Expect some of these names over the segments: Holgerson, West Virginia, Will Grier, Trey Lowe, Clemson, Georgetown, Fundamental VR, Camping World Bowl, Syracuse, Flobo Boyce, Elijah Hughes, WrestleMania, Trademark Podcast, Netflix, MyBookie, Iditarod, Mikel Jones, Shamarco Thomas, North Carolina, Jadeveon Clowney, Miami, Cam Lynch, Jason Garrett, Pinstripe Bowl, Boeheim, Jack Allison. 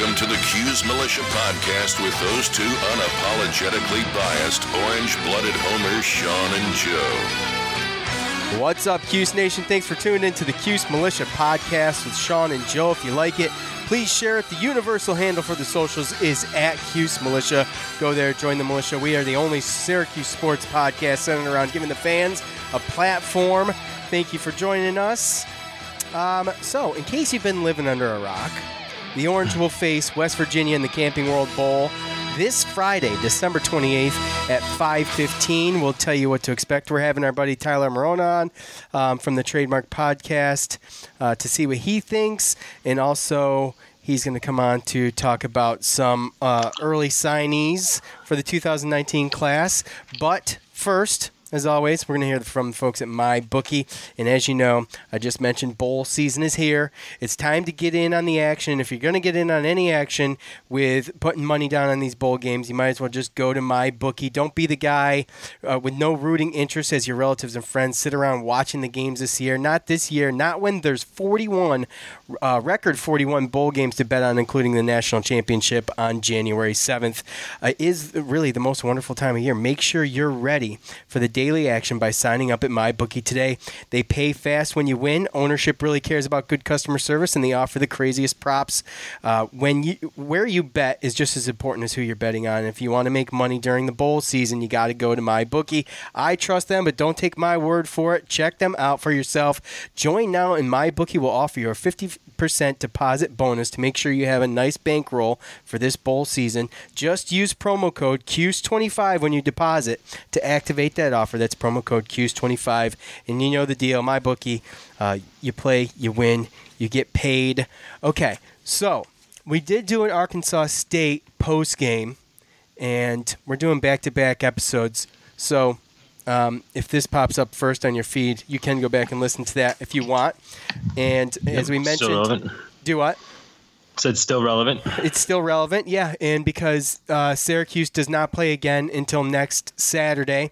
Welcome to the Q's Militia Podcast with those two unapologetically biased orange-blooded homers, Sean and Joe. What's up, Cuse Nation? Thanks for tuning in to the Cuse Militia Podcast with Sean and Joe. If you like it, please share it. The universal handle for the socials is at Cuse Militia. Go there, join the militia. We are the only Syracuse sports podcast centered around giving the fans a platform. Thank you for joining us. So, in case you've been living under a rock, the Orange will face West Virginia in the Camping World Bowl this Friday, December 28th at 5:15. We'll tell you what to expect. We're having our buddy Tyler Marrone on from the Trademark Podcast to see what he thinks. And also, he's going to come on to talk about some early signees for the 2019 class. But first, as always, we're going to hear from the folks at MyBookie. And as you know, I just mentioned bowl season is here. It's time to get in on the action. If you're going to get in on any action with putting money down on these bowl games, you might as well just go to MyBookie. Don't be the guy with no rooting interest as your relatives and friends sit around watching the games this year. Not this year. Not when there's 41 bowl games to bet on, including the national championship on January 7th. Is really the most wonderful time of year. Make sure you're ready for the daily action by signing up at MyBookie today. They pay fast when you win. Ownership really cares about good customer service, and they offer the craziest props. Where you bet is just as important as who you're betting on. If you want to make money during the bowl season, you got to go to MyBookie. I trust them, but don't take my word for it. Check them out for yourself. Join now, and MyBookie will offer you a 50% deposit bonus to make sure you have a nice bankroll for this bowl season. Just use promo code QS25 when you deposit to activate that offer. That's promo code QS25, and you know the deal. MyBookie, you play, you win, you get paid. Okay, so we did do an Arkansas State post game, and we're doing back-to-back episodes. So if this pops up first on your feed, you can go back and listen to that if you want. And as we mentioned, still relevant. Do what? So it's still relevant? It's still relevant, yeah. And because Syracuse does not play again until next Saturday,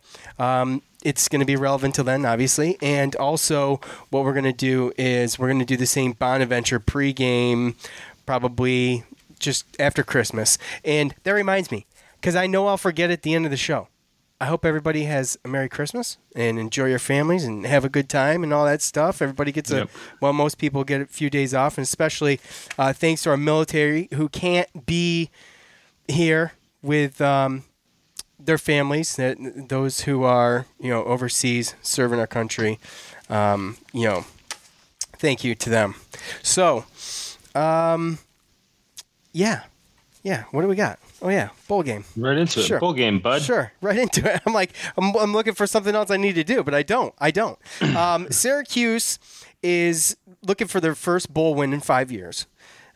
it's going to be relevant till then, obviously. And also what we're going to do is we're going to do the same Bonaventure pregame probably just after Christmas. And that reminds me, because I know I'll forget at the end of the show. I hope everybody has a Merry Christmas and enjoy your families and have a good time and all that stuff. Everybody gets most people get a few days off, and especially thanks to our military who can't be here with their families, those who are, overseas serving our country. Thank you to them. So, yeah. What do we got? Oh, yeah. Bowl game. Right into it. Sure. Bowl game, bud. Sure. Right into it. I'm like, I'm looking for something else I need to do, but I don't. Syracuse is looking for their first bowl win in 5 years.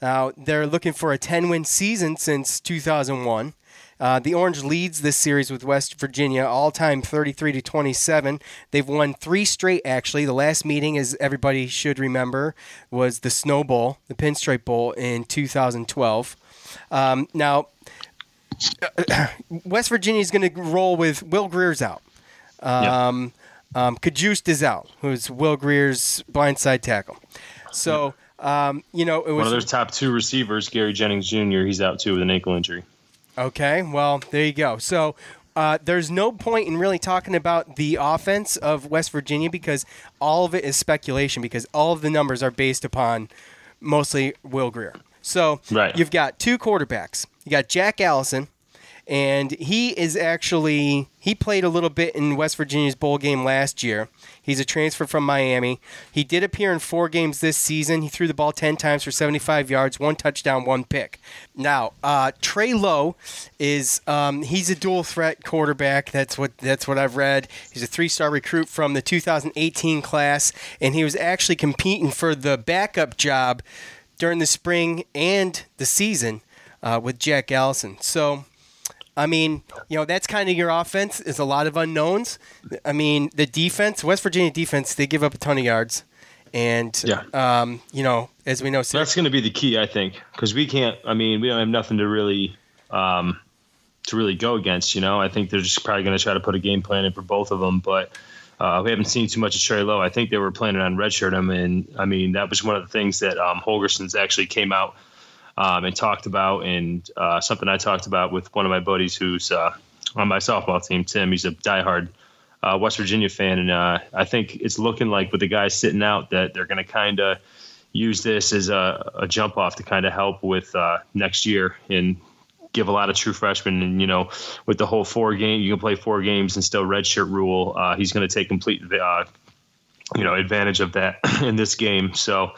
They're looking for a 10-win season since 2001. The Orange leads this series with West Virginia, all-time 33-27. They've won three straight, actually. The last meeting, as everybody should remember, was the Snow Bowl, the Pinstripe Bowl in 2012. Now, West Virginia is going to roll with Will Grier's out. Kajust is out, who's Will Grier's blindside tackle. So, it was one of their top two receivers, Gary Jennings Jr. He's out too with an ankle injury. Okay, well, there you go. So, there's no point in really talking about the offense of West Virginia because all of it is speculation because all of the numbers are based upon mostly Will Grier. So, You've got two quarterbacks. You got Jack Allison And he is actually, he played a little bit in West Virginia's bowl game last year. He's a transfer from Miami. He did appear in 4 games this season. He threw the ball 10 times for 75 yards, 1 touchdown, 1 pick. Now, Trey Lowe is he's a dual threat quarterback. That's what I've read. He's a 3-star recruit from the 2018 class, and he was actually competing for the backup job during the spring and the season with Jack Allison. So, I mean, you know, that's kind of your offense is a lot of unknowns. I mean, the defense, West Virginia defense, they give up a ton of yards. And, you know, as we know. That's going to be the key, I think, because we can't, I mean, we don't have nothing to really go against, you know. I think they're just probably going to try to put a game plan in for both of them. But we haven't seen too much of Trey Lowe. I think they were planning on redshirt him. And, I mean, that was one of the things that Holgerson's actually came out and talked about, and something I talked about with one of my buddies who's on my softball team, Tim. He's a diehard West Virginia fan, and I think it's looking like with the guys sitting out that they're going to kind of use this as a jump off to kind of help with next year and give a lot of true freshmen. And, you know, with the whole 4 game, you can play 4 games and still redshirt rule. He's going to take complete, advantage of that in this game. So,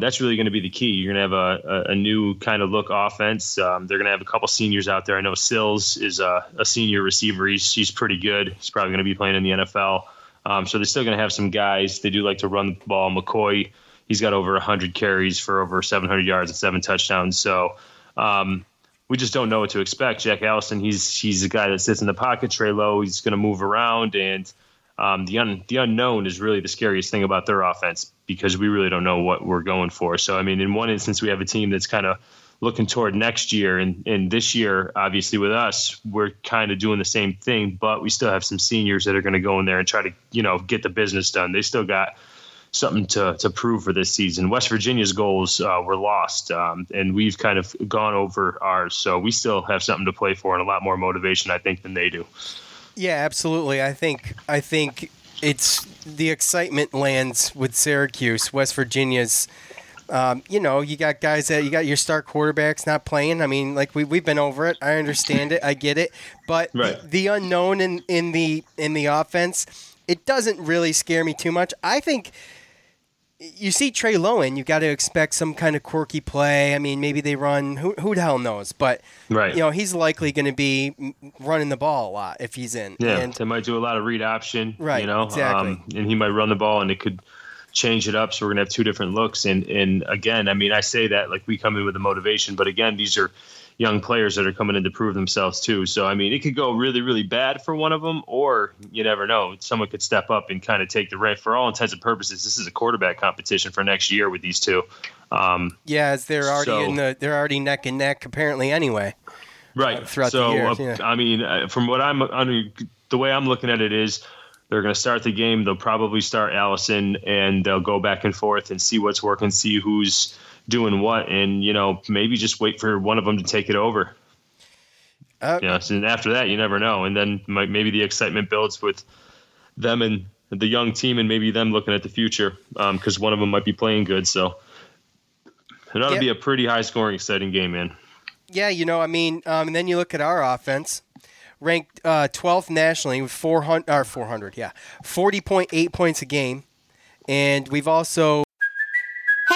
that's really going to be the key. You're going to have a new kind of look offense. They're going to have a couple seniors out there. I know Sills is a senior receiver. He's pretty good. He's probably going to be playing in the NFL. So they're still going to have some guys. They do like to run the ball. McCoy, he's got over 100 carries for over 700 yards and 7 touchdowns. So we just don't know what to expect. Jack Allison, he's a guy that sits in the pocket. Trey Lowe, he's going to move around. And the unknown is really the scariest thing about their offense, because we really don't know what we're going for. So, I mean, in one instance, we have a team that's kind of looking toward next year. And this year, obviously, with us, we're kind of doing the same thing, but we still have some seniors that are going to go in there and try to, you know, get the business done. They still got something to prove for this season. West Virginia's goals were lost, and we've kind of gone over ours. So we still have something to play for and a lot more motivation, I think, than they do. Yeah, absolutely. I think it's the excitement lands with Syracuse. West Virginia's, you got guys that you got your star quarterbacks not playing. I mean, like we've been over it. I understand it. I get it. But right. The unknown in the offense, it doesn't really scare me too much. I think you see Trey Lowe, you got to expect some kind of quirky play. I mean, maybe they run. Who the hell knows? But right. You know, he's likely going to be running the ball a lot if he's in. Yeah, and they might do a lot of read option. Right. You know, exactly. And he might run the ball, and it could change it up. So we're going to have 2 different looks. And again, I mean, I say that like we come in with the motivation, but again, these are young players that are coming in to prove themselves too. So I mean, it could go really, really bad for one of them, or you never know. Someone could step up and kind of take the reins. For all intents and purposes, this is a quarterback competition for next year with these two. As they're already they're already neck and neck apparently anyway. Right. Throughout the year. I mean, from what the way I'm looking at it is, they're going to start the game. They'll probably start Allison, and they'll go back and forth and see what's working, see who's doing what, and, you know, maybe just wait for one of them to take it over. And after that, you never know. And then maybe the excitement builds with them and the young team, and maybe them looking at the future because one of them might be playing good. So it ought to be a pretty high-scoring, exciting game, man. Yeah, you know, I mean, and then you look at our offense, ranked 12th nationally with 40.8 points a game. And we've also... Hey,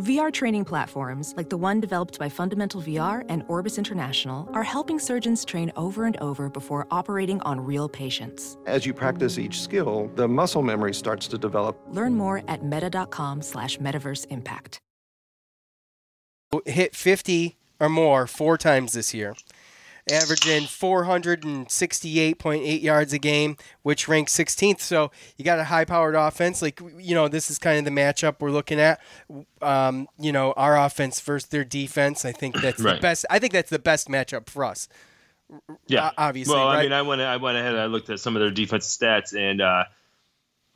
VR training platforms like the one developed by Fundamental VR and Orbis International are helping surgeons train over and over before operating on real patients. As you practice each skill, the muscle memory starts to develop. Learn more at meta.com/metaverseimpact. Hit 50 or more 4 times this year. averaging 468.8 yards a game, which ranks 16th. So you got a high-powered offense. Like, you know, this is kind of the matchup we're looking at. You know, our offense versus their defense. I think that's the best. I think that's the best matchup for us. Yeah, obviously. Well, right? I mean, I went ahead and I looked at some of their defensive stats, and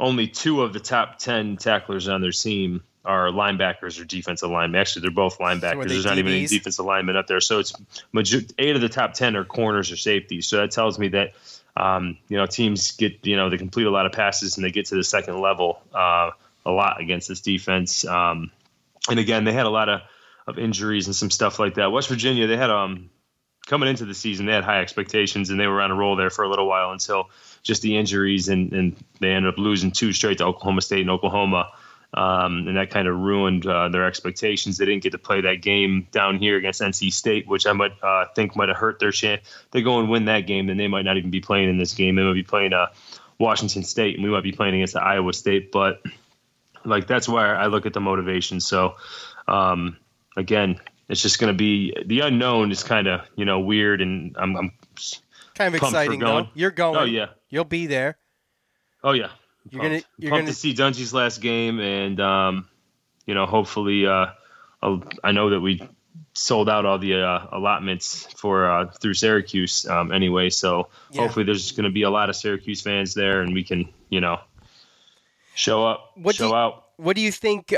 only two of the top 10 tacklers on their team are linebackers or defensive linemen. Actually, they're both linebackers. So there's DBs? Not even any defensive linemen up there. So it's 8 of the top 10 are corners or safeties. So that tells me that you know, teams get, you know, they complete a lot of passes and they get to the second level a lot against this defense. And again, they had a lot of injuries and some stuff like that. West Virginia, they had coming into the season, they had high expectations, and they were on a roll there for a little while until just the injuries, and they ended up losing 2 straight to Oklahoma State and Oklahoma. And that kind of ruined their expectations. They didn't get to play that game down here against NC State, which I might think might have hurt their chance. They go and win that game, then they might not even be playing in this game. They might be playing Washington State, and we might be playing against Iowa State. But like, that's where I look at the motivation. So again, it's just going to be the unknown is kind of, you know, weird, and I'm kind of exciting though. You're going. Oh yeah, you'll be there. Oh yeah. You're pumped to see Dungey's last game, and you know, hopefully, I know that we sold out all the allotments for through Syracuse anyway. So hopefully, there's going to be a lot of Syracuse fans there, and we can, you know, show up, show out. What do you think?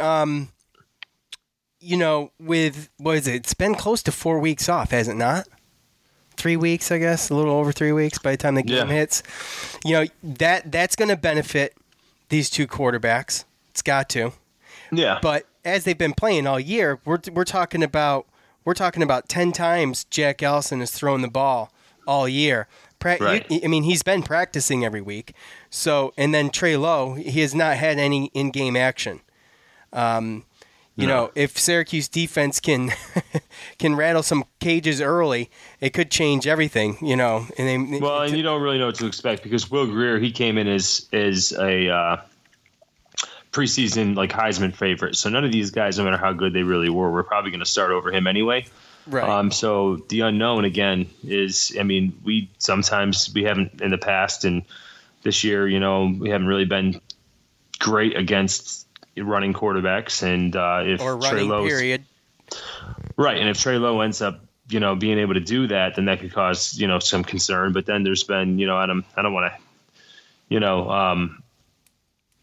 You know, with what is it? It's been close to 4 weeks off, has it not? 3 weeks, I guess, a little over 3 weeks by the time the game hits. You know, that's going to benefit these two quarterbacks. It's got to. Yeah. But as they've been playing all year, we're talking about 10 times Jack Allison has thrown the ball all year. I mean, he's been practicing every week. So, and then Trey Lowe, he has not had any in-game action. You know, if Syracuse defense can rattle some cages early, it could change everything, you know. And you don't really know what to expect, because Will Grier, he came in as a preseason, like, Heisman favorite. So none of these guys, no matter how good they really were probably going to start over him anyway. Right. So the unknown, again, is, I mean, we haven't in the past, and this year, you know, we haven't really been great against running quarterbacks, and if Trey Lowe ends up, you know, being able to do that, then that could cause, you know, some concern. But then there's been, you know, I don't want to, you know,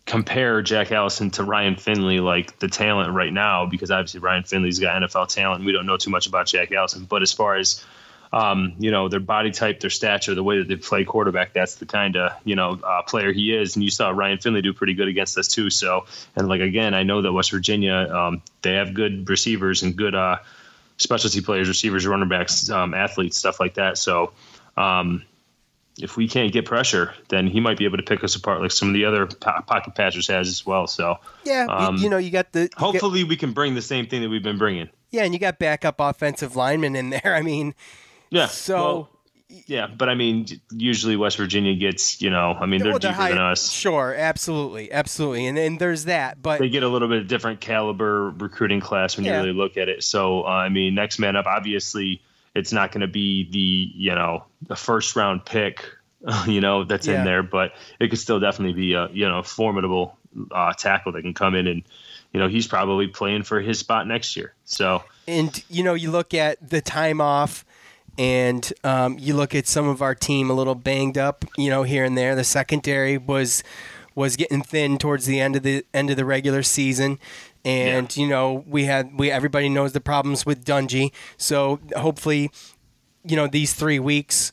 compare Jack Allison to Ryan Finley, like the talent right now, because obviously Ryan Finley's got NFL talent, and we don't know too much about Jack Allison. But as far as you know, their body type, their stature, the way that they play quarterback, that's the kind of, you know, player he is. And you saw Ryan Finley do pretty good against us too. So, and like, again, I know that West Virginia, they have good receivers and good specialty players, receivers, running backs, athletes, stuff like that. So if we can't get pressure, then he might be able to pick us apart like some of the other pocket passers has as well. So yeah, you know, hopefully we can bring the same thing that we've been bringing. Yeah, and you got backup offensive linemen in there. I mean. Yeah. So, well, yeah, but I mean, usually West Virginia gets, you know, I mean, they're deeper than us. Sure, absolutely, and there's that, but they get a little bit of different caliber recruiting class when you really look at it. So, I mean, next man up. Obviously, it's not going to be the first round pick, you know, that's in there, but it could still definitely be a, you know, formidable tackle that can come in and, you know, he's probably playing for his spot next year. So, and you know, you look at the time off. And you look at some of our team a little banged up, you know, here and there. The secondary was getting thin towards the end of the regular season, and you know, everybody knows the problems with Dungey. So hopefully, you know, these 3 weeks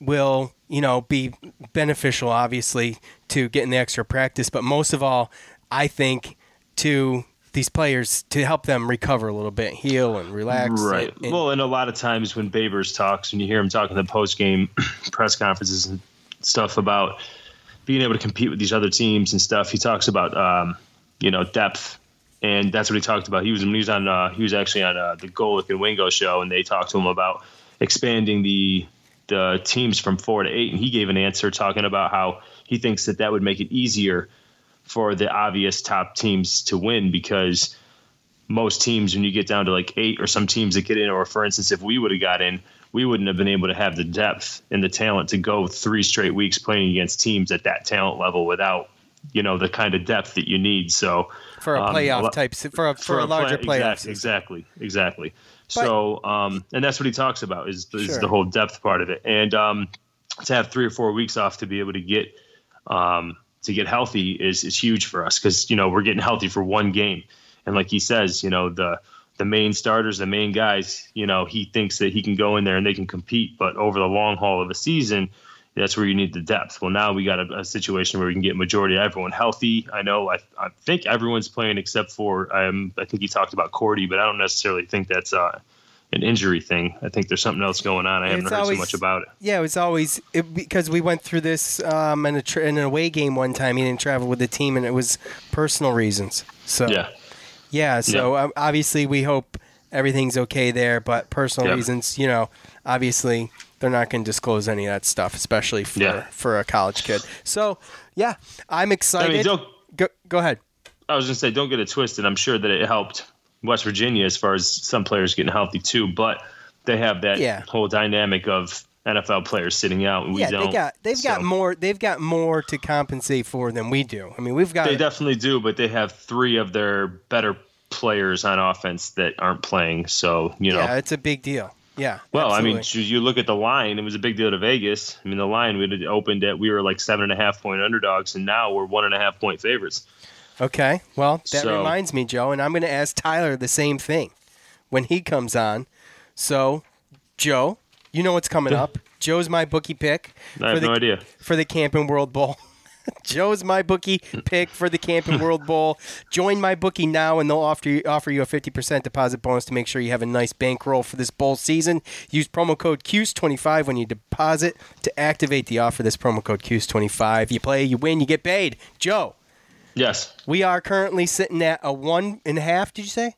will, you know, be beneficial, obviously, to getting the extra practice, but most of all, I think to these players, to help them recover a little bit, heal and relax. Right. And well, and a lot of times when Babers talks, when you hear him talking in the post-game press conferences and stuff about being able to compete with these other teams and stuff, he talks about, you know, depth. And that's what he talked about. He was actually on the Golic and Wingo show, and they talked to him about expanding the teams from 4 to 8. And he gave an answer talking about how he thinks that would make it easier for the obvious top teams to win, because most teams, when you get down to like 8, or some teams that get in, or for instance, if we would have got in, we wouldn't have been able to have the depth and the talent to go 3 straight weeks playing against teams at that talent level without, you know, the kind of depth that you need. So for a playoff type, for a larger playoff. Exactly. But, so, and that's what he talks about is the whole depth part of it. And to have 3 or 4 weeks off to be able to get healthy is huge for us. 'Cause, you know, we're getting healthy for one game. And like he says, you know, the main starters, the main guys, you know, he thinks that he can go in there and they can compete, but over the long haul of a season, that's where you need the depth. Well, now we got a situation where we can get majority of everyone healthy. I know, I think everyone's playing except for, I think he talked about Cordy, but I don't necessarily think that's an injury thing. I think there's something else going on. I haven't heard so much about it. Yeah, it's always because we went through this in an away game one time. He didn't travel with the team, and it was personal reasons. So yeah. So obviously, we hope everything's okay there, but personal reasons, you know, obviously. They're not going to disclose any of that stuff, especially for a college kid. So, yeah, I'm excited. I mean, go ahead. I was going to say, don't get it twisted. I'm sure that it helped West Virginia as far as some players getting healthy too, but they have that whole dynamic of NFL players sitting out. And we don't. They've got more to compensate for than we do. I mean, they definitely do, but they have 3 of their better players on offense that aren't playing. So you know, yeah, it's a big deal. Yeah. Well, absolutely. I mean, you look at the line. It was a big deal to Vegas. I mean, the line we opened at, we were like 7.5-point underdogs, and now we're 1.5-point favorites. Okay. Well, that reminds me, Joe, and I'm going to ask Tyler the same thing when he comes on. So, Joe, you know what's coming up. Joe's my bookie pick. I have no idea. For the Camping World Bowl. Joe's my bookie pick for the Camping World Bowl. Join my bookie now, and they'll offer you a 50% deposit bonus to make sure you have a nice bankroll for this bowl season. Use promo code CUES25 when you deposit to activate the offer. This promo code CUES25. You play, you win, you get paid. Joe. Yes. We are currently sitting at a 1.5. Did you say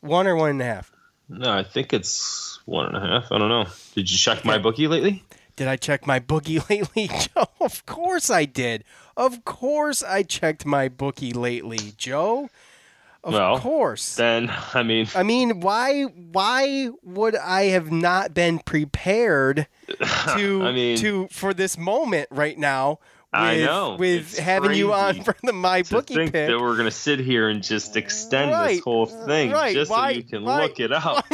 1 or 1.5? No, I think it's 1.5. I don't know. Did you check my bookie lately? Did I check my bookie lately, Joe? Of course I did. Of course I checked my bookie lately, Joe. Of course. Then, I mean, why would I have not been prepared for this moment right now? With having you on for the MyBookie pick. I think that we're going to sit here and just extend this whole thing so you can look it up.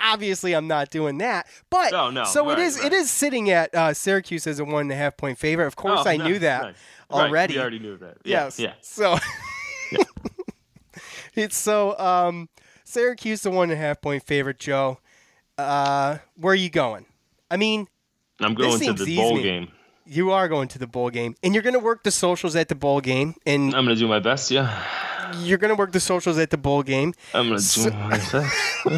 Obviously I'm not doing that. But it is sitting at Syracuse as a 1.5-point favorite. Of course I knew that already. Right. We already knew that. Yes. Yeah. So it's Syracuse a 1.5-point favorite, Joe. Where are you going? I mean, I'm going to the bowl game. You are going to the bowl game, and you're going to work the socials at the bowl game. And I'm going to do my best, yeah. You're going to work the socials at the bowl game. I'm going to do my best. I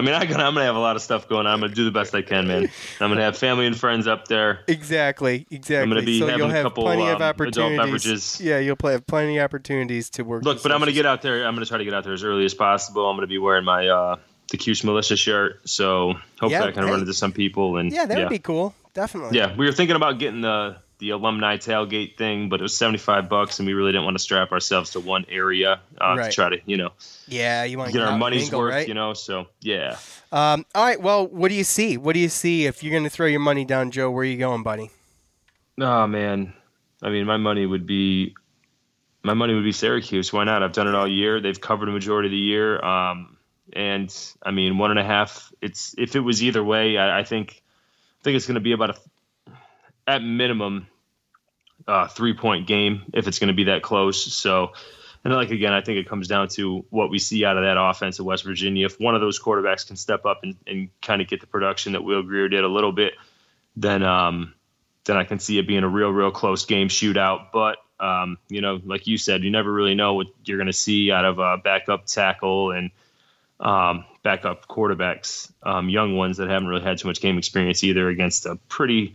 mean, I'm going to have a lot of stuff going on. I'm going to do the best I can, man. I'm going to have family and friends up there. Exactly. I'm going to be having a couple adult beverages. Yeah, you'll have plenty of opportunities to work. Look, but I'm going to get out there. I'm going to try to get out there as early as possible. I'm going to be wearing my the Cuse Militia shirt, so hopefully I can run into some people. And yeah, that would be cool. Definitely. Yeah, we were thinking about getting the alumni tailgate thing, but it was $75, and we really didn't want to strap ourselves to one area to try to, you know. Yeah, you want to get our money's worth, right? You know. So yeah. All right. Well, what do you see? What do you see if you're going to throw your money down, Joe? Where are you going, buddy? Oh man, I mean, my money would be Syracuse. Why not? I've done it all year. They've covered a majority of the year. And I mean, 1.5. It's if it was either way, I think it's going to be about at minimum 3-point game if it's going to be that close. So, and like, again, I think it comes down to what we see out of that offense at West Virginia. If one of those quarterbacks can step up and kind of get the production that Will Grier did a little bit, then I can see it being a real, real close game shootout. But, you know, like you said, you never really know what you're going to see out of a backup tackle and, backup quarterbacks, young ones that haven't really had too much game experience either against a pretty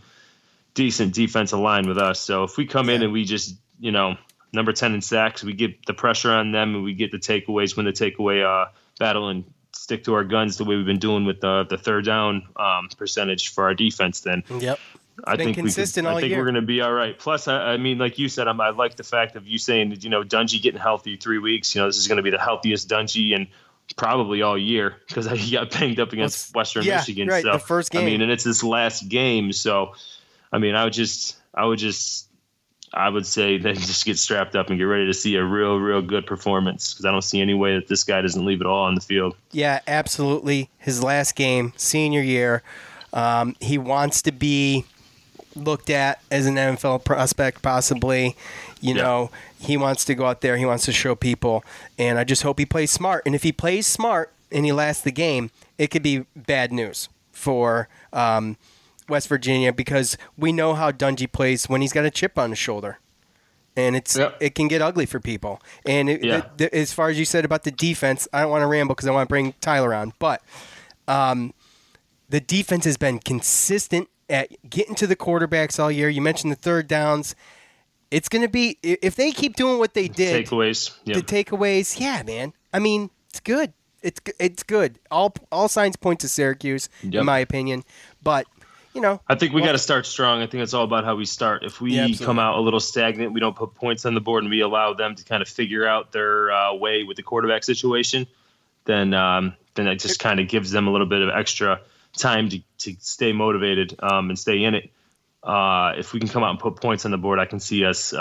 decent defensive line with us. So if we come in and we just, you know, number 10 in sacks, we get the pressure on them and we get the takeaways, win the takeaway battle and stick to our guns the way we've been doing with the third down percentage for our defense, then I think we're going to be all right. Plus, I mean, like you said, I like the fact of you saying, you know, Dungey getting healthy 3 weeks. You know, this is going to be the healthiest Dungey and probably all year because he got banged up against Western Michigan. Right, so the first game. I mean, and it's his last game. So, I mean, I would say they just get strapped up and get ready to see a real, real good performance because I don't see any way that this guy doesn't leave it all on the field. Yeah, absolutely. His last game, senior year, he wants to be looked at as an NFL prospect possibly. You know, he wants to go out there. He wants to show people. And I just hope he plays smart. And if he plays smart and he lasts the game, it could be bad news for West Virginia because we know how Dungey plays when he's got a chip on his shoulder. And it can get ugly for people. And as far as you said about the defense, I don't want to ramble because I want to bring Tyler on. But the defense has been consistent at getting to the quarterbacks all year. You mentioned the third downs. It's going to be – if they keep doing what they did. Takeaways. Yep. The takeaways, yeah, man. I mean, it's good. It's good. All signs point to Syracuse, in my opinion. But, you know. I think we got to start strong. I think it's all about how we start. If we come out a little stagnant, we don't put points on the board, and we allow them to kind of figure out their way with the quarterback situation, then it just kind of gives them a little bit of extra time to stay motivated and stay in it. If we can come out and put points on the board, I can see us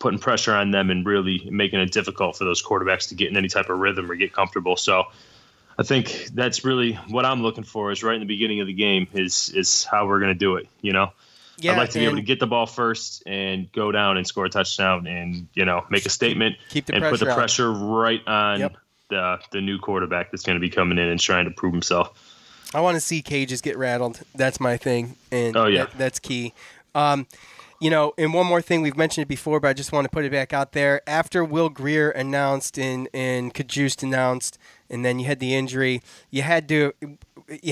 putting pressure on them and really making it difficult for those quarterbacks to get in any type of rhythm or get comfortable. So I think that's really what I'm looking for is right in the beginning of the game is how we're going to do it. You know, yeah, I'd like to be able to get the ball first and go down and score a touchdown and, you know, make a statement and put the pressure right on the new quarterback that's going to be coming in and trying to prove himself. I want to see cages get rattled. That's my thing, and that's key. You know, and one more thing, we've mentioned it before, but I just want to put it back out there. After Will Grier announced and Kajust announced, and then you had the injury, you had to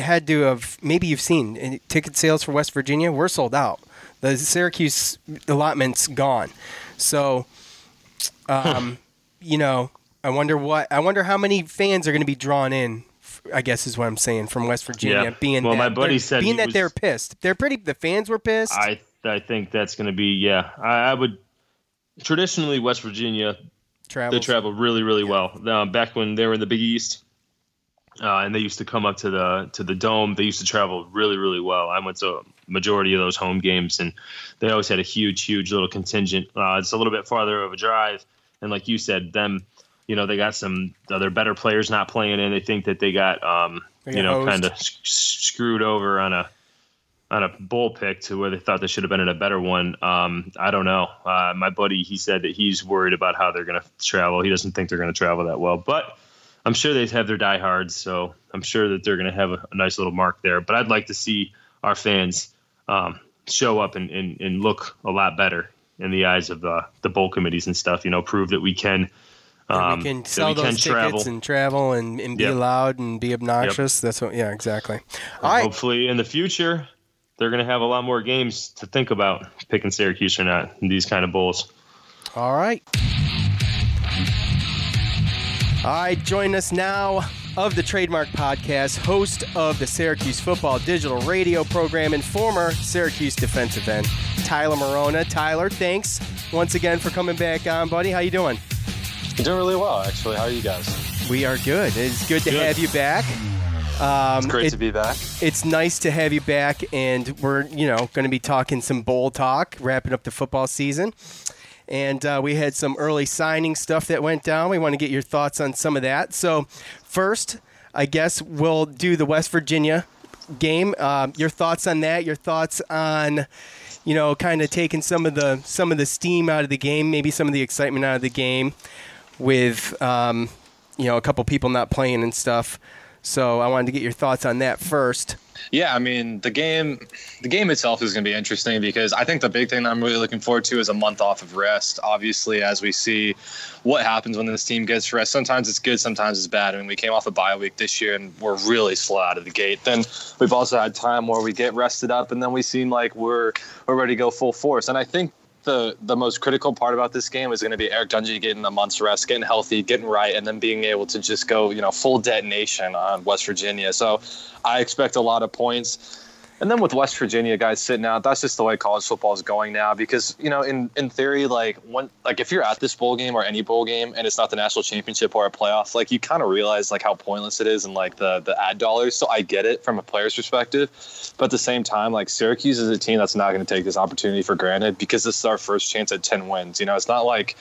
have, maybe you've seen, ticket sales for West Virginia were sold out. The Syracuse allotment's gone. So, you know, I wonder how many fans are going to be drawn in. I guess is what I'm saying from West Virginia. Yeah. My buddy said they're pissed. The fans were pissed. I think that's going to be I would traditionally West Virginia travel really really well. Back when they were in the Big East, and they used to come up to the dome, they used to travel really really well. I went to a majority of those home games, and they always had a huge little contingent. It's a little bit farther of a drive, and like you said, them. You know, they got some other better players not playing, and they think that they got, you know, kind of screwed over on a bowl pick to where they thought they should have been in a better one. I don't know. My buddy, he said that he's worried about how they're going to travel. He doesn't think they're going to travel that well, but I'm sure they have their diehards, so I'm sure that they're going to have a nice little mark there. But I'd like to see our fans show up and look a lot better in the eyes of the bowl committees and stuff, you know, prove that we can – we can sell those tickets and travel and be loud and be obnoxious. That's what. Yeah, exactly. All right. Hopefully in the future, they're going to have a lot more games to think about picking Syracuse or not in these kind of bowls. All right. All right. Join us now of the Trademark Podcast, host of the Syracuse Football Digital Radio program and former Syracuse defensive end, Tyler Marrone. Tyler, thanks once again for coming back on, buddy. How you doing? Doing really well, actually. How are you guys? We are good. It's good to have you back. It's great to be back. It's nice to have you back, and we're going to be talking some bowl talk, wrapping up the football season. And we had some early signing stuff that went down. We want to get your thoughts on some of that. So first, I guess we'll do the West Virginia game. Your thoughts on that, your thoughts on – you know, kind of taking some of the steam out of the game, maybe some of the excitement out of the game, with a couple people not playing and stuff. So I wanted to get your thoughts on that first. Yeah, I mean the game itself is going to be interesting because I think the big thing that I'm really looking forward to is a month off of rest. Obviously, as we see what happens when this team gets rest, sometimes it's good, sometimes it's bad. I mean, we came off a bye week this year and we're really slow out of the gate. Then we've also had time where we get rested up and then we seem like we're ready to go full force. And I think the most critical part about this game is going to be Eric Dungey getting a month's rest, getting healthy, getting right, and then being able to just go, full detonation on West Virginia. So I expect a lot of points. And then with West Virginia guys sitting out, that's just the way college football is going now. Because, you know, in theory, like if you're at this bowl game or any bowl game and it's not the national championship or a playoff, like you kind of realize like how pointless it is and like the ad dollars. So I get it from a player's perspective. But at the same time, like Syracuse is a team that's not going to take this opportunity for granted because this is our first chance at 10 wins. You know, it's not like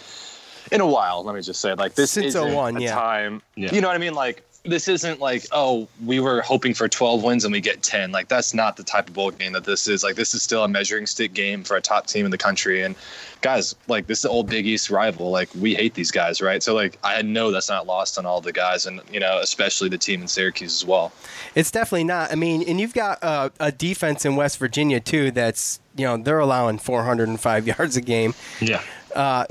in a while, let me just say, like this is a time. Yeah. You know what I mean? Like, this isn't like, oh, we were hoping for 12 wins and we get 10. Like, that's not the type of bowl game that this is. Like, this is still a measuring stick game for a top team in the country. And, guys, like, this is an old Big East rival. Like, we hate these guys, right? So, like, I know that's not lost on all the guys and, you know, especially the team in Syracuse as well. It's definitely not. I mean, and you've got a defense in West Virginia, too, that's, you know, they're allowing 405 yards a game. Yeah.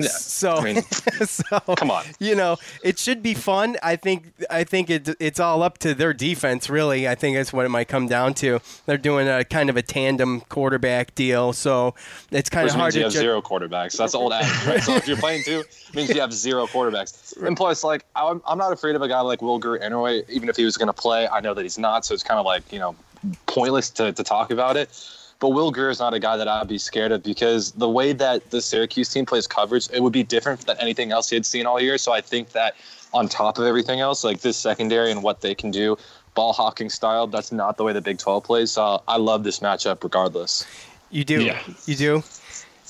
So, I mean, so come on. You know, it should be fun. I think it's all up to their defense, really. I think that's what it might come down to. They're doing a kind of a tandem quarterback deal, so it's kind of hard to. You have zero quarterbacks. That's old adage, right? So if you're playing two, it means you have zero quarterbacks. And plus, like I'm not afraid of a guy like Will Grier anyway. Even if he was going to play, I know that he's not. So it's kind of like, you know, pointless to talk about it. But Will Grier is not a guy that I'd be scared of because the way that the Syracuse team plays coverage, it would be different than anything else he had seen all year. So I think that on top of everything else, like this secondary and what they can do, ball hawking style, that's not the way the Big 12 plays. So I love this matchup regardless. You do. Yeah. You do.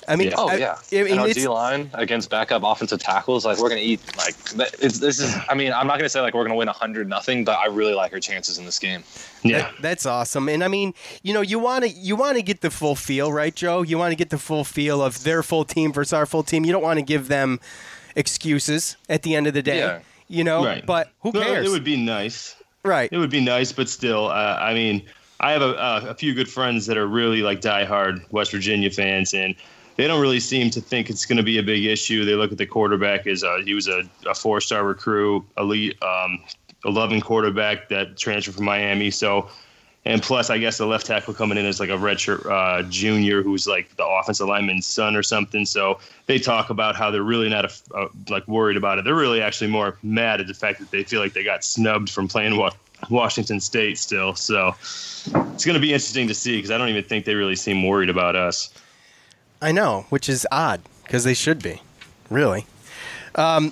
I mean, yeah. And our D-line against backup offensive tackles, like we're going to eat. Like this is. I mean, I'm not going to say like we're going to win 100-0, but I really like our chances in this game. Yeah, that's awesome. And I mean, you know, you want to get the full feel, right, Joe? You want to get the full feel of their full team versus our full team. You don't want to give them excuses at the end of the day, you know. Right. But who cares? It would be nice, right? It would be nice, but still, I mean, I have a few good friends that are really like diehard West Virginia fans and. They don't really seem to think it's going to be a big issue. They look at the quarterback as he was a four-star recruit, elite, 11 quarterback that transferred from Miami. So, and plus, I guess the left tackle coming in is like a redshirt junior who's like the offensive lineman's son or something. So they talk about how they're really not like worried about it. They're really actually more mad at the fact that they feel like they got snubbed from playing Washington State still. So it's going to be interesting to see because I don't even think they really seem worried about us. I know, which is odd because they should be, really. All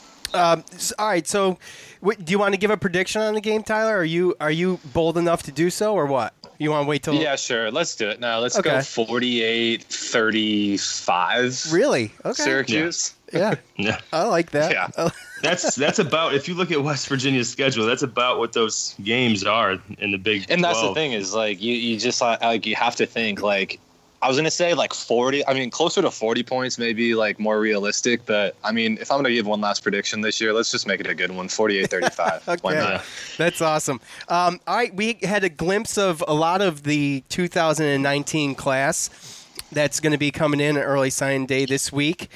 right, so do you want to give a prediction on the game, Tyler? Are you bold enough to do so, or what? You want to wait till? Yeah, sure. Let's do it now. Let's go 48-35. Really? Okay. Syracuse. Yeah. I like that. Yeah. That's about if you look at West Virginia's schedule, that's about what those games are in the Big 12. And that's the thing is like you just like you have to think like. I was going to say like 40. I mean, closer to 40 points, maybe like more realistic. But, I mean, if I'm going to give one last prediction this year, let's just make it a good one, 48-35. Okay. Why not? That's awesome. All right, we had a glimpse of a lot of the 2019 class that's going to be coming in on early signing day this week.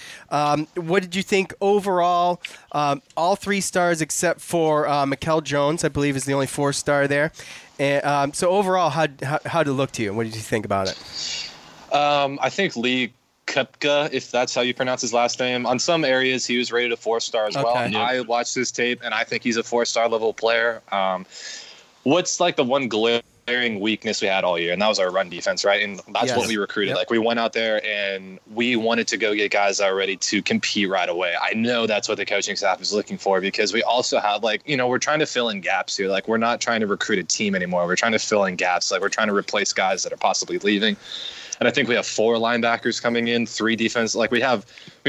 What did you think overall? All three stars except for Mikel Jones, I believe, is the only four-star there. And, so overall, how did it look to you? What did you think about it? I think Lee Kepka, if that's how you pronounce his last name, on some areas he was rated a four-star as well. Yeah. I watched his tape, and I think he's a four-star level player. What's like the one glaring weakness we had all year, and that was our run defense, right? And that's what we recruited. Yep. Like we went out there and we wanted to go get guys that are ready to compete right away. I know that's what the coaching staff is looking for because we also have like, you know, we're trying to fill in gaps here. Like we're not trying to recruit a team anymore. We're trying to fill in gaps. Like we're trying to replace guys that are possibly leaving. And I think we have four linebackers coming in, three defense. Like we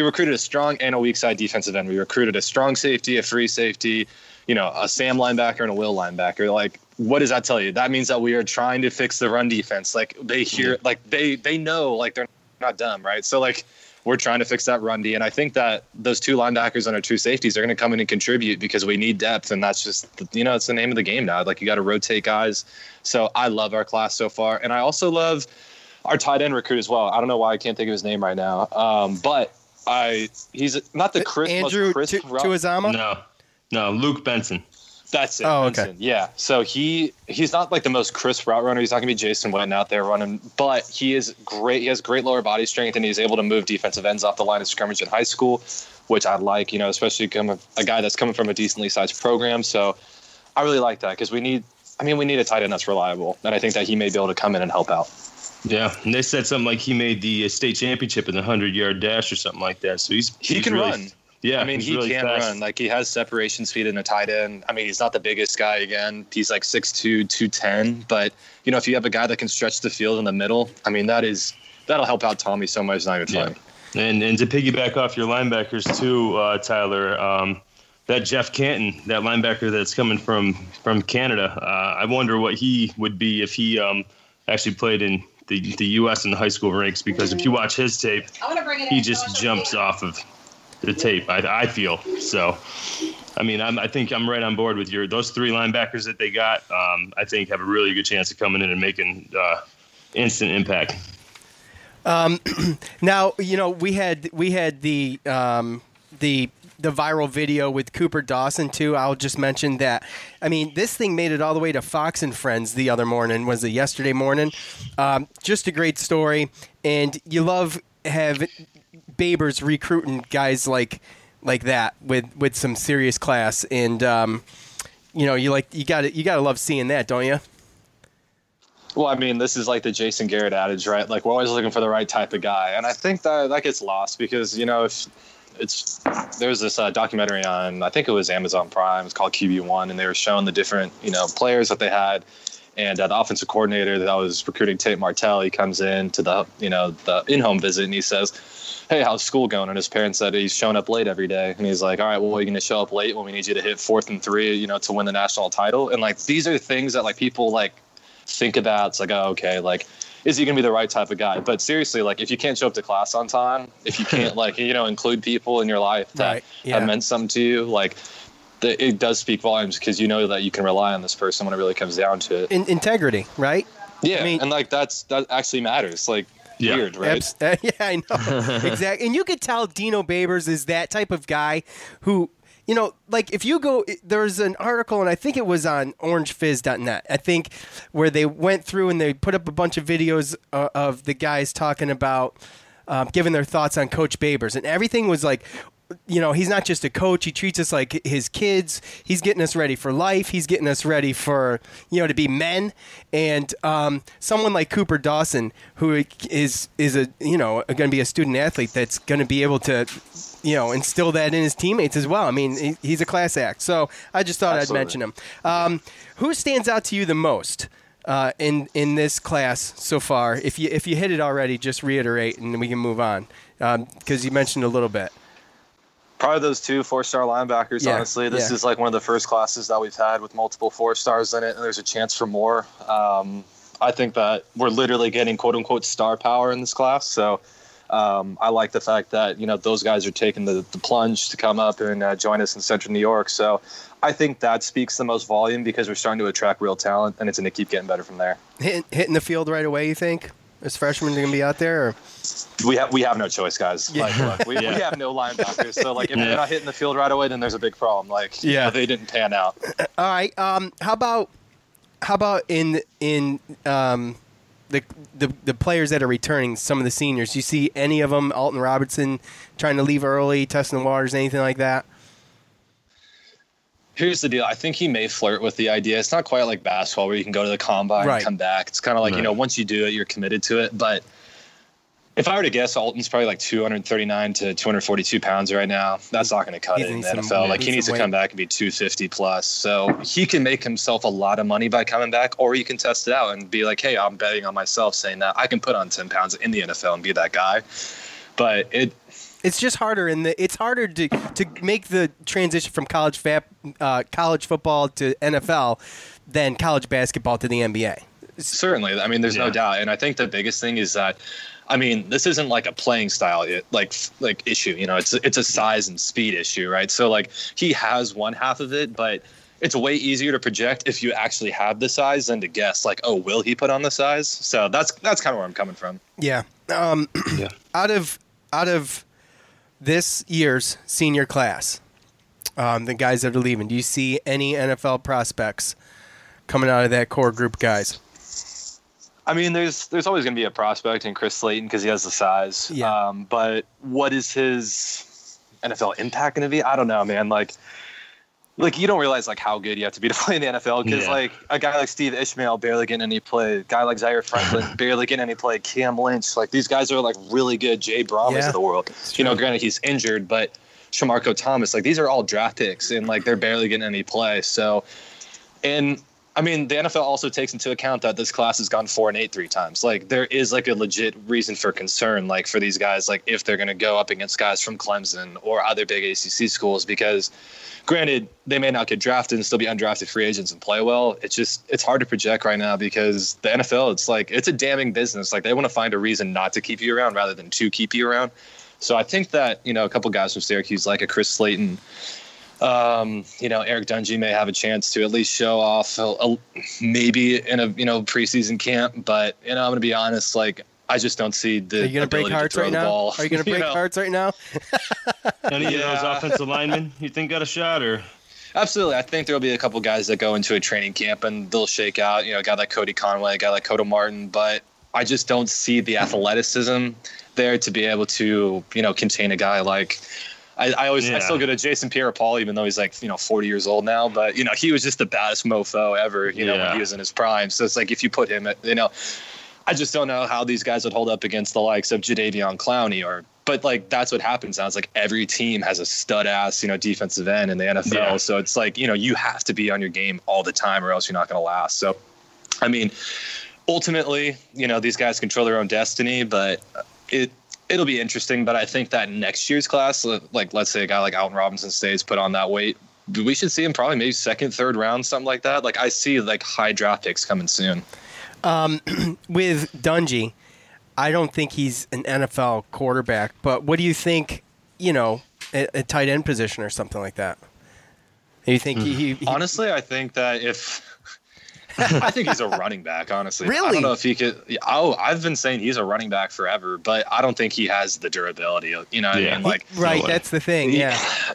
recruited a strong and a weak side defensive end. We recruited a strong safety, a free safety, you know, a Sam linebacker and a Will linebacker. Like, what does that tell you? That means that we are trying to fix the run defense. Like they hear, like they know, like they're not dumb, right? So like we're trying to fix that run D. And I think that those two linebackers and our two safeties are going to come in and contribute because we need depth. And that's just, you know, it's the name of the game now. Like you got to rotate guys. So I love our class so far, and I also love. Our tight end recruit as well. I don't know why I can't think of his name right now. But he's not the Chris. Andrew Tuazama? No, Luke Benson. That's it. Oh, okay. Benson. Yeah. So he's not like the most crisp route runner. He's not going to be Jason Witten out there running, but he is great. He has great lower body strength, and he's able to move defensive ends off the line of scrimmage in high school, which I like, you know, especially a guy that's coming from a decently sized program. So I really like that because we need – I mean, we need a tight end that's reliable, and I think that he may be able to come in and help out. Yeah, and they said something like he made the state championship in the 100-yard dash or something like that. So he can really run. Yeah, I mean, he really can fast. Run. Like, he has separation speed in a tight end. I mean, he's not the biggest guy, again. He's like 6'2", 210. But, you know, if you have a guy that can stretch the field in the middle, I mean, that'll help out Tommy so much. It's not even funny. Yeah. And to piggyback off your linebackers, too, Tyler, that Jeff Canton, that linebacker that's coming from Canada, I wonder what he would be if he actually played in the U.S. in the high school ranks, because if you watch his tape, he just jumps off of the tape, I feel. So, I mean, I think I'm right on board with those three linebackers that they got. I think have a really good chance of coming in and making instant impact. Now, you know, we had the viral video with Cooper Dawson, too. I'll just mention that. I mean, this thing made it all the way to Fox and Friends the other morning. Was it yesterday morning? Just a great story. And you love have Babers recruiting guys like that with some serious class. And, you know, you gotta love seeing that, don't you? Well, I mean, this is like the Jason Garrett adage, right? Like, we're always looking for the right type of guy. And I think that gets lost because, you know, if – there's this documentary on, I think it was Amazon Prime. It's called QB1, and they were showing the different, you know, players that they had, and the offensive coordinator that was recruiting, Tate Martell, he comes in to the, you know, the in-home visit, and he says, "Hey, how's school going?" And his parents said he's showing up late every day, and he's like, "All right, well, you're going to show up late when we need you to hit 4th and 3, you know, to win the national title." And like, these are things that like people like think about. It's like, oh, okay, like, is he going to be the right type of guy? But seriously, like, if you can't show up to class on time, if you can't, like, you know, include people in your life that right, yeah. have meant something to you, like, it does speak volumes, because you know that you can rely on this person when it really comes down to it. Integrity, right? Yeah, I mean, and, like, that actually matters, like, yeah. Weird, right? Yeah, I know. Exactly. And you could tell Dino Babers is that type of guy who, you know, like, if you go, there's an article, and I think it was on orangefizz.net, I think, where they went through and they put up a bunch of videos of the guys talking about giving their thoughts on Coach Babers. And everything was like, you know, he's not just a coach. He treats us like his kids. He's getting us ready for life. He's getting us ready for, you know, to be men. And someone like Cooper Dawson, who is a, you know, going to be a student athlete that's going to be able to, you know, instill that in his teammates as well. I mean, he's a class act. So I just thought Absolutely. I'd mention him. Who stands out to you the most in this class so far? If you hit it already, just reiterate and we can move on, because you mentioned a little bit. Probably those 2 4-star linebackers, yeah, honestly. This is like one of the first classes that we've had with multiple 4 stars in it, and there's a chance for more. I think that we're literally getting quote-unquote star power in this class. So I like the fact that, you know, those guys are taking the plunge to come up and join us in Central New York. So I think that speaks the most volume, because we're starting to attract real talent, and it's going to keep getting better from there. Hitting the field right away, you think? Is freshmen going to be out there? Or? We have no choice, guys. Yeah. Like, look, we have no linebackers. So, like, if they're not hitting the field right away, then there's a big problem. Like, yeah, you know, they didn't pan out. All right. How about the players that are returning, some of the seniors? Do you see any of them? Alton Robertson trying to leave early, testing the waters, anything like that? Here's the deal. I think he may flirt with the idea. It's not quite like basketball where you can go to the combine and come back. It's kind of like, you know, once you do it, you're committed to it. But if I were to guess, Alton's probably like 239 to 242 pounds right now. That's not going to cut it in the NFL. He needs to come back and be 250 plus. So he can make himself a lot of money by coming back, or you can test it out and be like, hey, I'm betting on myself saying that I can put on 10 pounds in the NFL and be that guy. But it's just harder, it's harder to make the transition from college football to NFL than college basketball to the NBA. Certainly, I mean, there's no doubt, and I think the biggest thing is that, I mean, this isn't like a playing style like issue. You know, it's a size and speed issue, right? So like he has one half of it, but it's way easier to project if you actually have the size than to guess like, oh, will he put on the size? So that's kind of where I'm coming from. Yeah. Out of this year's senior class, the guys that are leaving, do you see any NFL prospects coming out of that core group of guys? I mean, there's always going to be a prospect in Chris Slayton because he has the size. Yeah. But what is his NFL impact going to be? I don't know, man. Like, like, you don't realize, like, how good you have to be to play in the NFL because, like, a guy like Steve Ishmael barely getting any play. A guy like Zaire Franklin barely getting any play. Cam Lynch. Like, these guys are, like, really good Jay Bromleys of the world. You know, granted, he's injured, but Shamarco Thomas. Like, these are all draft picks, and, like, they're barely getting any play. So, and, I mean, the NFL also takes into account that this class has gone 4-8 three times. Like, there is, like, a legit reason for concern, like, for these guys, like, if they're going to go up against guys from Clemson or other big ACC schools because – granted, they may not get drafted and still be undrafted free agents and play well. It's just, it's hard to project right now because the NFL, it's like, it's a damning business. Like, they want to find a reason not to keep you around rather than to keep you around. So I think that, you know, a couple guys from Syracuse, like a Chris Slayton, you know, Eric Dungey may have a chance to at least show off maybe in a, you know, preseason camp. But, you know, I'm going to be honest, like, I just don't see the ability to throw the ball. Are you going to break hearts right now? Any of those offensive linemen you think got a shot? Or absolutely. I think there will be a couple guys that go into a training camp and they'll shake out, you know, a guy like Cody Conway, a guy like Cota Martin. But I just don't see the athleticism there to be able to, you know, contain a guy like – I still go to Jason Pierre-Paul, even though he's like, you know, 40 years old now. But, you know, he was just the baddest mofo ever, you know, when he was in his prime. So it's like if you put him at, you know – I just don't know how these guys would hold up against the likes of Jadeveon Clowney but like, that's what happens now. It's like every team has a stud ass, you know, defensive end in the NFL. Yeah. So it's like, you know, you have to be on your game all the time or else you're not going to last. So, I mean, ultimately, you know, these guys control their own destiny, but it'll be interesting. But I think that next year's class, like, let's say a guy like Alton Robinson stays put on that weight. We should see him probably maybe second, third round, something like that. Like, I see like high draft picks coming soon. With Dungey, I don't think he's an NFL quarterback, but what do you think, you know, a tight end position or something like that? Do you think he honestly, I think that I think he's a running back, honestly. Really? I don't know if he could – I've been saying he's a running back forever, but I don't think he has the durability. You know what I mean? Like, right, that's the thing,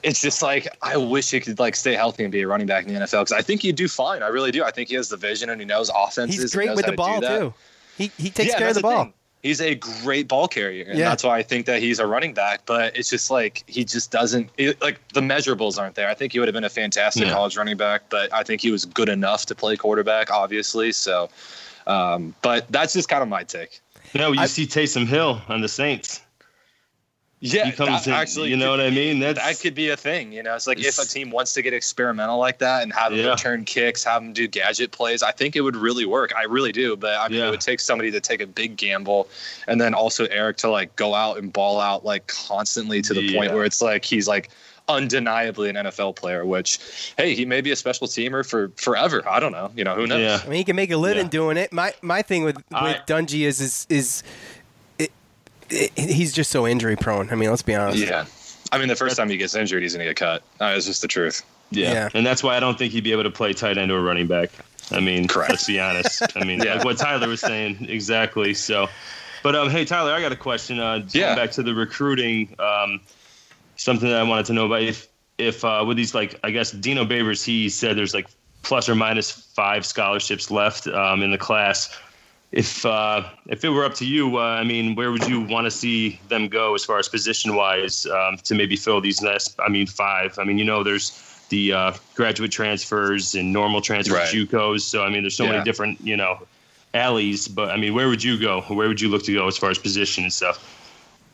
It's just like I wish he could, like, stay healthy and be a running back in the NFL because I think he'd do fine. I really do. I think he has the vision and he knows offenses. He's great with the ball, too. He takes care of the ball. He's a great ball carrier, and that's why I think that he's a running back. But it's just like he just doesn't – like the measurables aren't there. I think he would have been a fantastic college running back, but I think he was good enough to play quarterback, obviously. So, but that's just kind of my take. No, you see Taysom Hill on the Saints. Yeah, he comes in, actually, you know what I mean? That could be a thing. You know, it's like if a team wants to get experimental like that and have him return kicks, have him do gadget plays, I think it would really work. I really do. But I mean, it would take somebody to take a big gamble and then also Eric to like go out and ball out like constantly to the point where it's like he's like undeniably an NFL player, which, hey, he may be a special teamer for forever. I don't know. You know, who knows? Yeah. I mean, he can make a living doing it. My thing with Dungey is he's just so injury prone. I mean, let's be honest. Yeah. I mean, the first time he gets injured, he's going to get cut. It's just the truth. Yeah. And that's why I don't think he'd be able to play tight end or running back. I mean, let's be honest. I mean, like what Tyler was saying. Exactly. So, but, hey, Tyler, I got a question. Going back to the recruiting, something that I wanted to know about if with these, like, I guess Dino Babers, he said there's like plus or minus 5 scholarships left in the class. If it were up to you, I mean, where would you want to see them go as far as position-wise to maybe fill these last, 5? I mean, you know, there's the graduate transfers and normal transfers, JUCOs. So, I mean, there's so many different, you know, alleys. But, I mean, where would you go? Where would you look to go as far as position and stuff?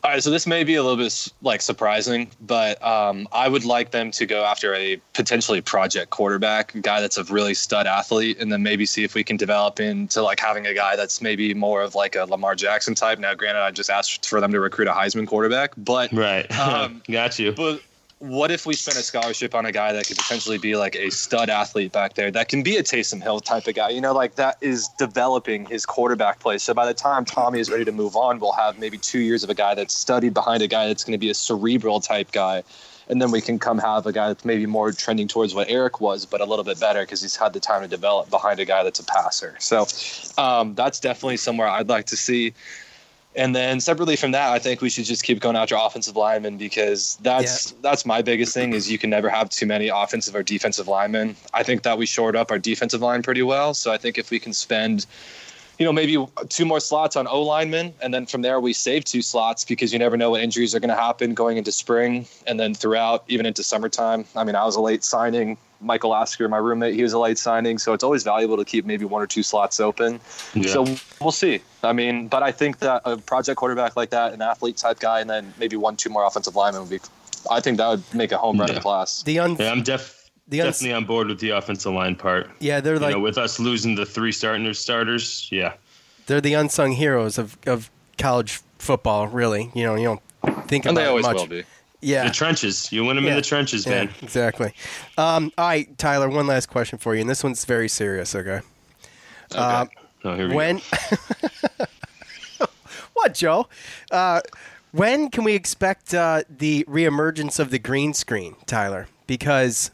All right, so this may be a little bit, like, surprising, but I would like them to go after a potentially project quarterback, a guy that's a really stud athlete, and then maybe see if we can develop into, like, having a guy that's maybe more of, like, a Lamar Jackson type. Now, granted, I just asked for them to recruit a Heisman quarterback, but... Right. Got you. But what if we spent a scholarship on a guy that could potentially be, like, a stud athlete back there that can be a Taysom Hill type of guy? You know, like, that is developing his quarterback play. So by the time Tommy is ready to move on, we'll have maybe 2 years of a guy that's studied behind a guy that's going to be a cerebral type guy. And then we can come have a guy that's maybe more trending towards what Eric was, but a little bit better because he's had the time to develop behind a guy that's a passer. So that's definitely somewhere I'd like to see. And then separately from that, I think we should just keep going after offensive linemen because that's my biggest thing is you can never have too many offensive or defensive linemen. I think that we shored up our defensive line pretty well. So I think if we can spend, you know, maybe 2 more slots on O-linemen, and then from there we save 2 slots because you never know what injuries are going to happen going into spring and then throughout, even into summertime. I mean, I was a late signing Michael Oscar, my roommate, he was a late signing. So it's always valuable to keep maybe one or two slots open. Yeah. So we'll see. I mean, but I think that a project quarterback like that, an athlete type guy, and then maybe 1-2 more offensive linemen would be, I think that would make a home run of class. I'm definitely on board with the offensive line part. Yeah. They're like, with us losing the three starters. Yeah. They're the unsung heroes of college football. Really? You don't think about it much. And they always will be. Yeah. The trenches. You win them in the trenches, man. Yeah, exactly. All right, Tyler, one last question for you, and this one's very serious, okay? Here we go. What, Joe? When can we expect the reemergence of the green screen, Tyler? Because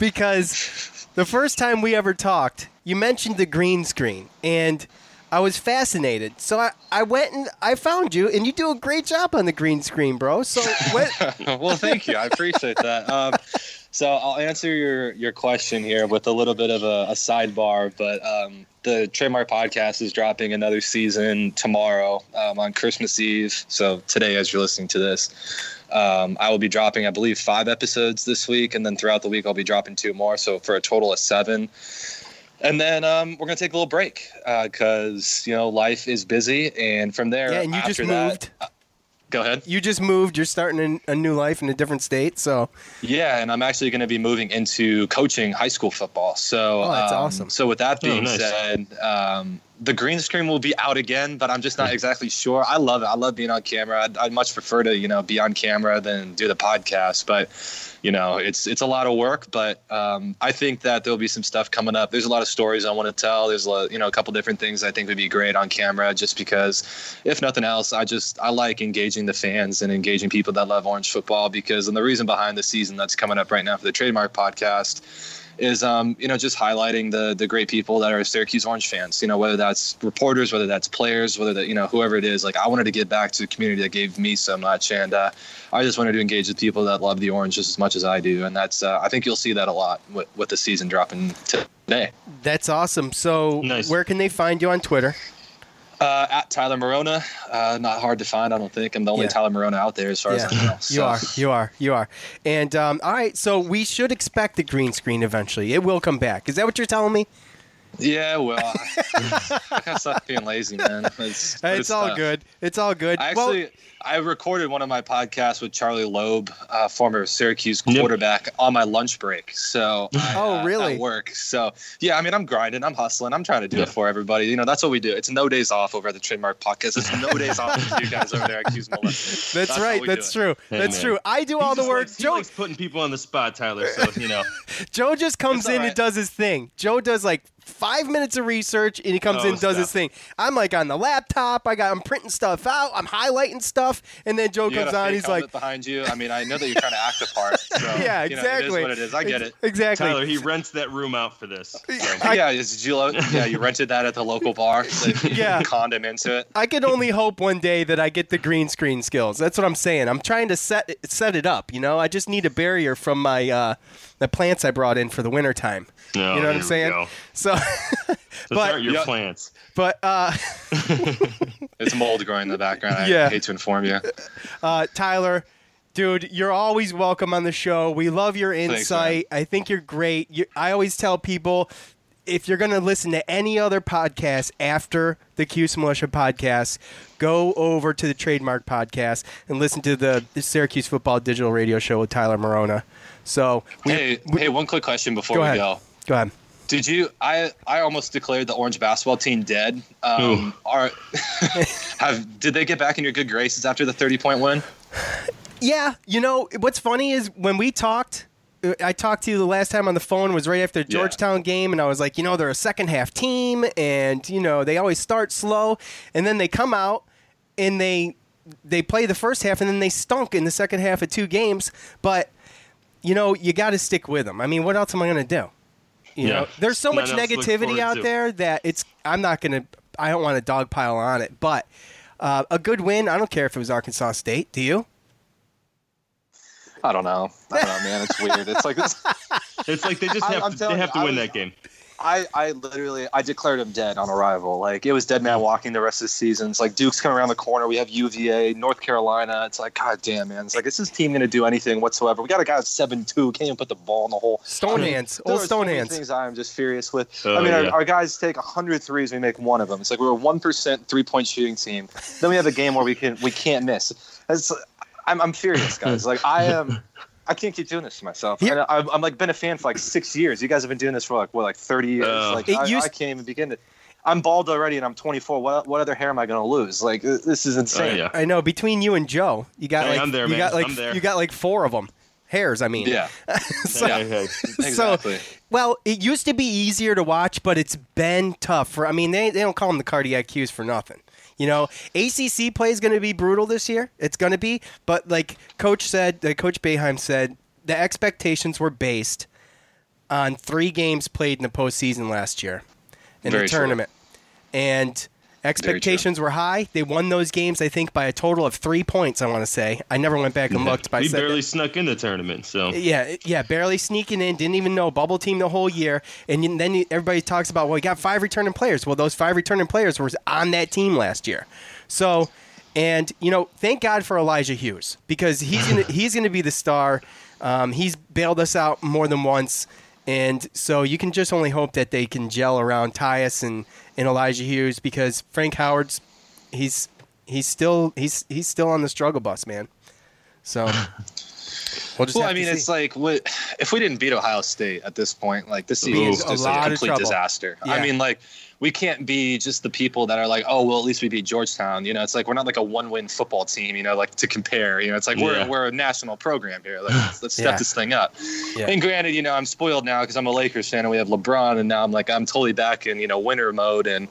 because the first time we ever talked, you mentioned the green screen, and I was fascinated. So I went and I found you, and you do a great job on the green screen, bro. So well, thank you. I appreciate that. So I'll answer your question here with a little bit of a sidebar, but the Trademark Podcast is dropping another season tomorrow on Christmas Eve. So today, as you're listening to this, I will be dropping, I believe, 5 episodes this week, and then throughout the week I'll be dropping 2 more, so for a total of 7. And then we're going to take a little break because, life is busy. And from there, yeah, and you after just moved. That, go ahead. You just moved. You're starting a new life in a different state. So, yeah, and I'm actually going to be moving into coaching high school football. So, that's awesome. So with that being said, the green screen will be out again, but I'm just not exactly sure. I love it. I love being on camera. I'd much prefer to, be on camera than do the podcast, but it's a lot of work, but I think that there'll be some stuff coming up. There's a lot of stories I want to tell. There's a couple different things I think would be great on camera, just because if nothing else, I like engaging the fans and engaging people that love Orange football, and the reason behind the season that's coming up right now for the Trademark Podcast is, just highlighting the great people that are Syracuse Orange fans, whether that's reporters, whether that's players, whether that, whoever it is, I wanted to get back to the community that gave me so much. And I just wanted to engage with people that love the Orange just as much as I do. And that's, I think you'll see that a lot with the season dropping today. That's awesome. So Where can they find you on Twitter? At Tyler Marrone, not hard to find, I don't think. I'm the only Tyler Marrone out there as far as I know. So. You are. And all right, so we should expect the green screen eventually. It will come back. Is that what you're telling me? Yeah, well, I gotta stop being lazy, man. It's all good. It's all good. I recorded one of my podcasts with Charlie Loeb, former Syracuse quarterback, on my lunch break. So really? At work. So yeah, I mean, I'm grinding, I'm hustling, I'm trying to do it for everybody. That's what we do. It's no days off over at the Trademark Podcast. It's no days off for you guys over there at Q's Mole. That's right. That's true. Hey, that's true. I do all the work. Joe likes putting people on the spot, Tyler. So Joe just comes in and does his thing. Joe does 5 minutes of research, and he comes in and does his thing. I'm on the laptop. I'm printing stuff out. I'm highlighting stuff, and then Joe comes on. He's like behind you. I mean, I know that you're trying to act the part. So, yeah, exactly. It is what it is. I get it. Exactly. Tyler, he rents that room out for this. So. You rented that at the local bar. You conned him into it. I can only hope one day that I get the green screen skills. That's what I'm saying. I'm trying to set it up. I just need a barrier from my the plants I brought in for the winter time. No, you know what I'm saying? Go. So, aren't your plants. But it's mold growing in the background. I hate to inform you. Tyler, dude, you're always welcome on the show. We love your insight. Thanks, I think you're great. I always tell people, if you're going to listen to any other podcast after the Cuse Militia podcast, go over to the Trademark Podcast and listen to the Syracuse Football Digital Radio Show with Tyler Marrone. So, one quick question before we go. Go ahead. Did you? I almost declared the Orange basketball team dead. Did they get back in your good graces after the 30-point win? Yeah. What's funny is when we talked. I talked to you the last time on the phone was right after the Georgetown game, and I was like, they're a second-half team, and, they always start slow, and then they come out, and they play the first half, and then they stunk in the second half of 2 games. But, you got to stick with them. I mean, what else am I going to do? There's so much negativity out there that I don't want to dogpile on it. But a good win, I don't care if it was Arkansas State. Do you? I don't know, man. It's weird. It's like they just have to win that game. I declared him dead on arrival. Like, it was dead man walking the rest of the season. It's like Duke's coming around the corner. We have UVA, North Carolina. It's like, God damn, man. It's like, is this team going to do anything whatsoever? We got a guy at 7'2", can't even put the ball in the hole. Stone hands. Things I'm just furious with. Our guys take 100 threes. We make one of them. It's like we're a 1% 3-point shooting team. Then we have a game where we can't miss. I'm furious, guys. Like, I can't keep doing this to myself. Yeah. I'm like been a fan for like 6 years. You guys have been doing this for like 30 years. I can't even begin to. I'm bald already and I'm 24. What other hair am I going to lose? Like, this is insane. Yeah. I know. Between you and Joe, you got like four of them. Hairs, I mean. Yeah. Exactly. Well, it used to be easier to watch, but it's been tough. They don't call them the cardiac cues for nothing. You know, ACC play is going to be brutal this year. It's going to be. But like Coach Boeheim said, the expectations were based on 3 games played in the postseason last year in the tournament. And expectations were high. They won those games, I think, by a total of 3 points, I want to say. I never went back and looked. We barely snuck in the tournament. So yeah, barely sneaking in. Didn't even know. Bubble team the whole year. And then everybody talks about, well, we got 5 returning players. Well, those 5 returning players were on that team last year. So, and, you know, thank God for Elijah Hughes, because he's gonna be the star. He's bailed us out more than once. And so you can just only hope that they can gel around Tyus and Elijah Hughes, because Frank Howard's he's still on the struggle bus, man. So it's like, what if we didn't beat Ohio State at this point? Like, this season is just a complete disaster. Yeah. I mean, like, we can't be just the people that are like, oh, well, at least we beat Georgetown. You know, it's like we're not like a one-win football team, you know, like to compare. You know, it's like we're a national program here. Like, let's step this thing up. Yeah. And granted, you know, I'm spoiled now because I'm a Lakers fan and we have LeBron, and now I'm totally back in, you know, winter mode. And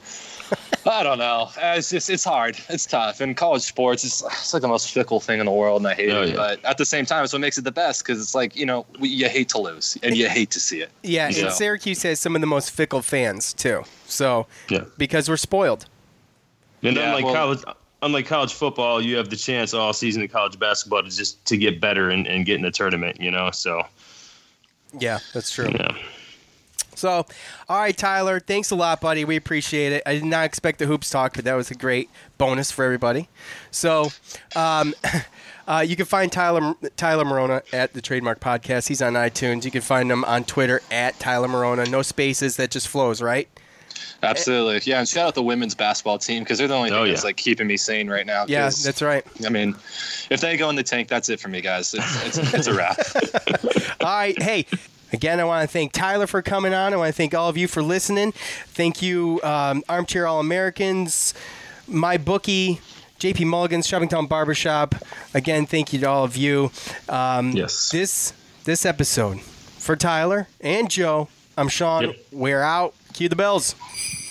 I don't know. It's hard. It's tough. And college sports, it's like the most fickle thing in the world, and I hate it. But at the same time, it's what makes it the best, because it's like, you know, you hate to lose and you hate to see it. Yeah, and Syracuse has some of the most fickle fans too. So because we're spoiled. And unlike college football, you have the chance all season in college basketball to get better and get in the tournament, you know. So yeah, that's true. Yeah. So, all right, Tyler, thanks a lot, buddy. We appreciate it. I did not expect the hoops talk, but that was a great bonus for everybody. So, you can find Tyler Marrone at the Trademark Podcast. He's on iTunes. You can find him on Twitter at Tyler Marrone. No spaces. That just flows, right? Absolutely. Yeah, and shout out the women's basketball team, because they're the only thing that's like keeping me sane right now. Yeah, that's right. I mean, if they go in the tank, that's it for me, guys. It's a wrap. All right. Hey. Again, I want to thank Tyler for coming on. I want to thank all of you for listening. Thank you, Armchair All-Americans, MyBookie, JP Mulligan's, Shoppingtown Barbershop. Again, thank you to all of you. Yes. This episode, for Tyler and Joe, I'm Sean. Yep. We're out. Cue the bells.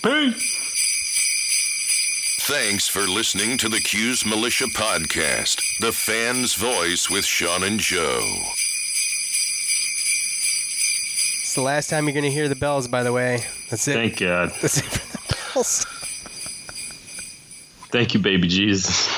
Peace. Thanks for listening to the Q's Militia Podcast, The Fan's Voice with Sean and Joe. It's the last time you're going to hear the bells, by the way. That's it. Thank God. That's it for the bells. Thank you, baby Jesus.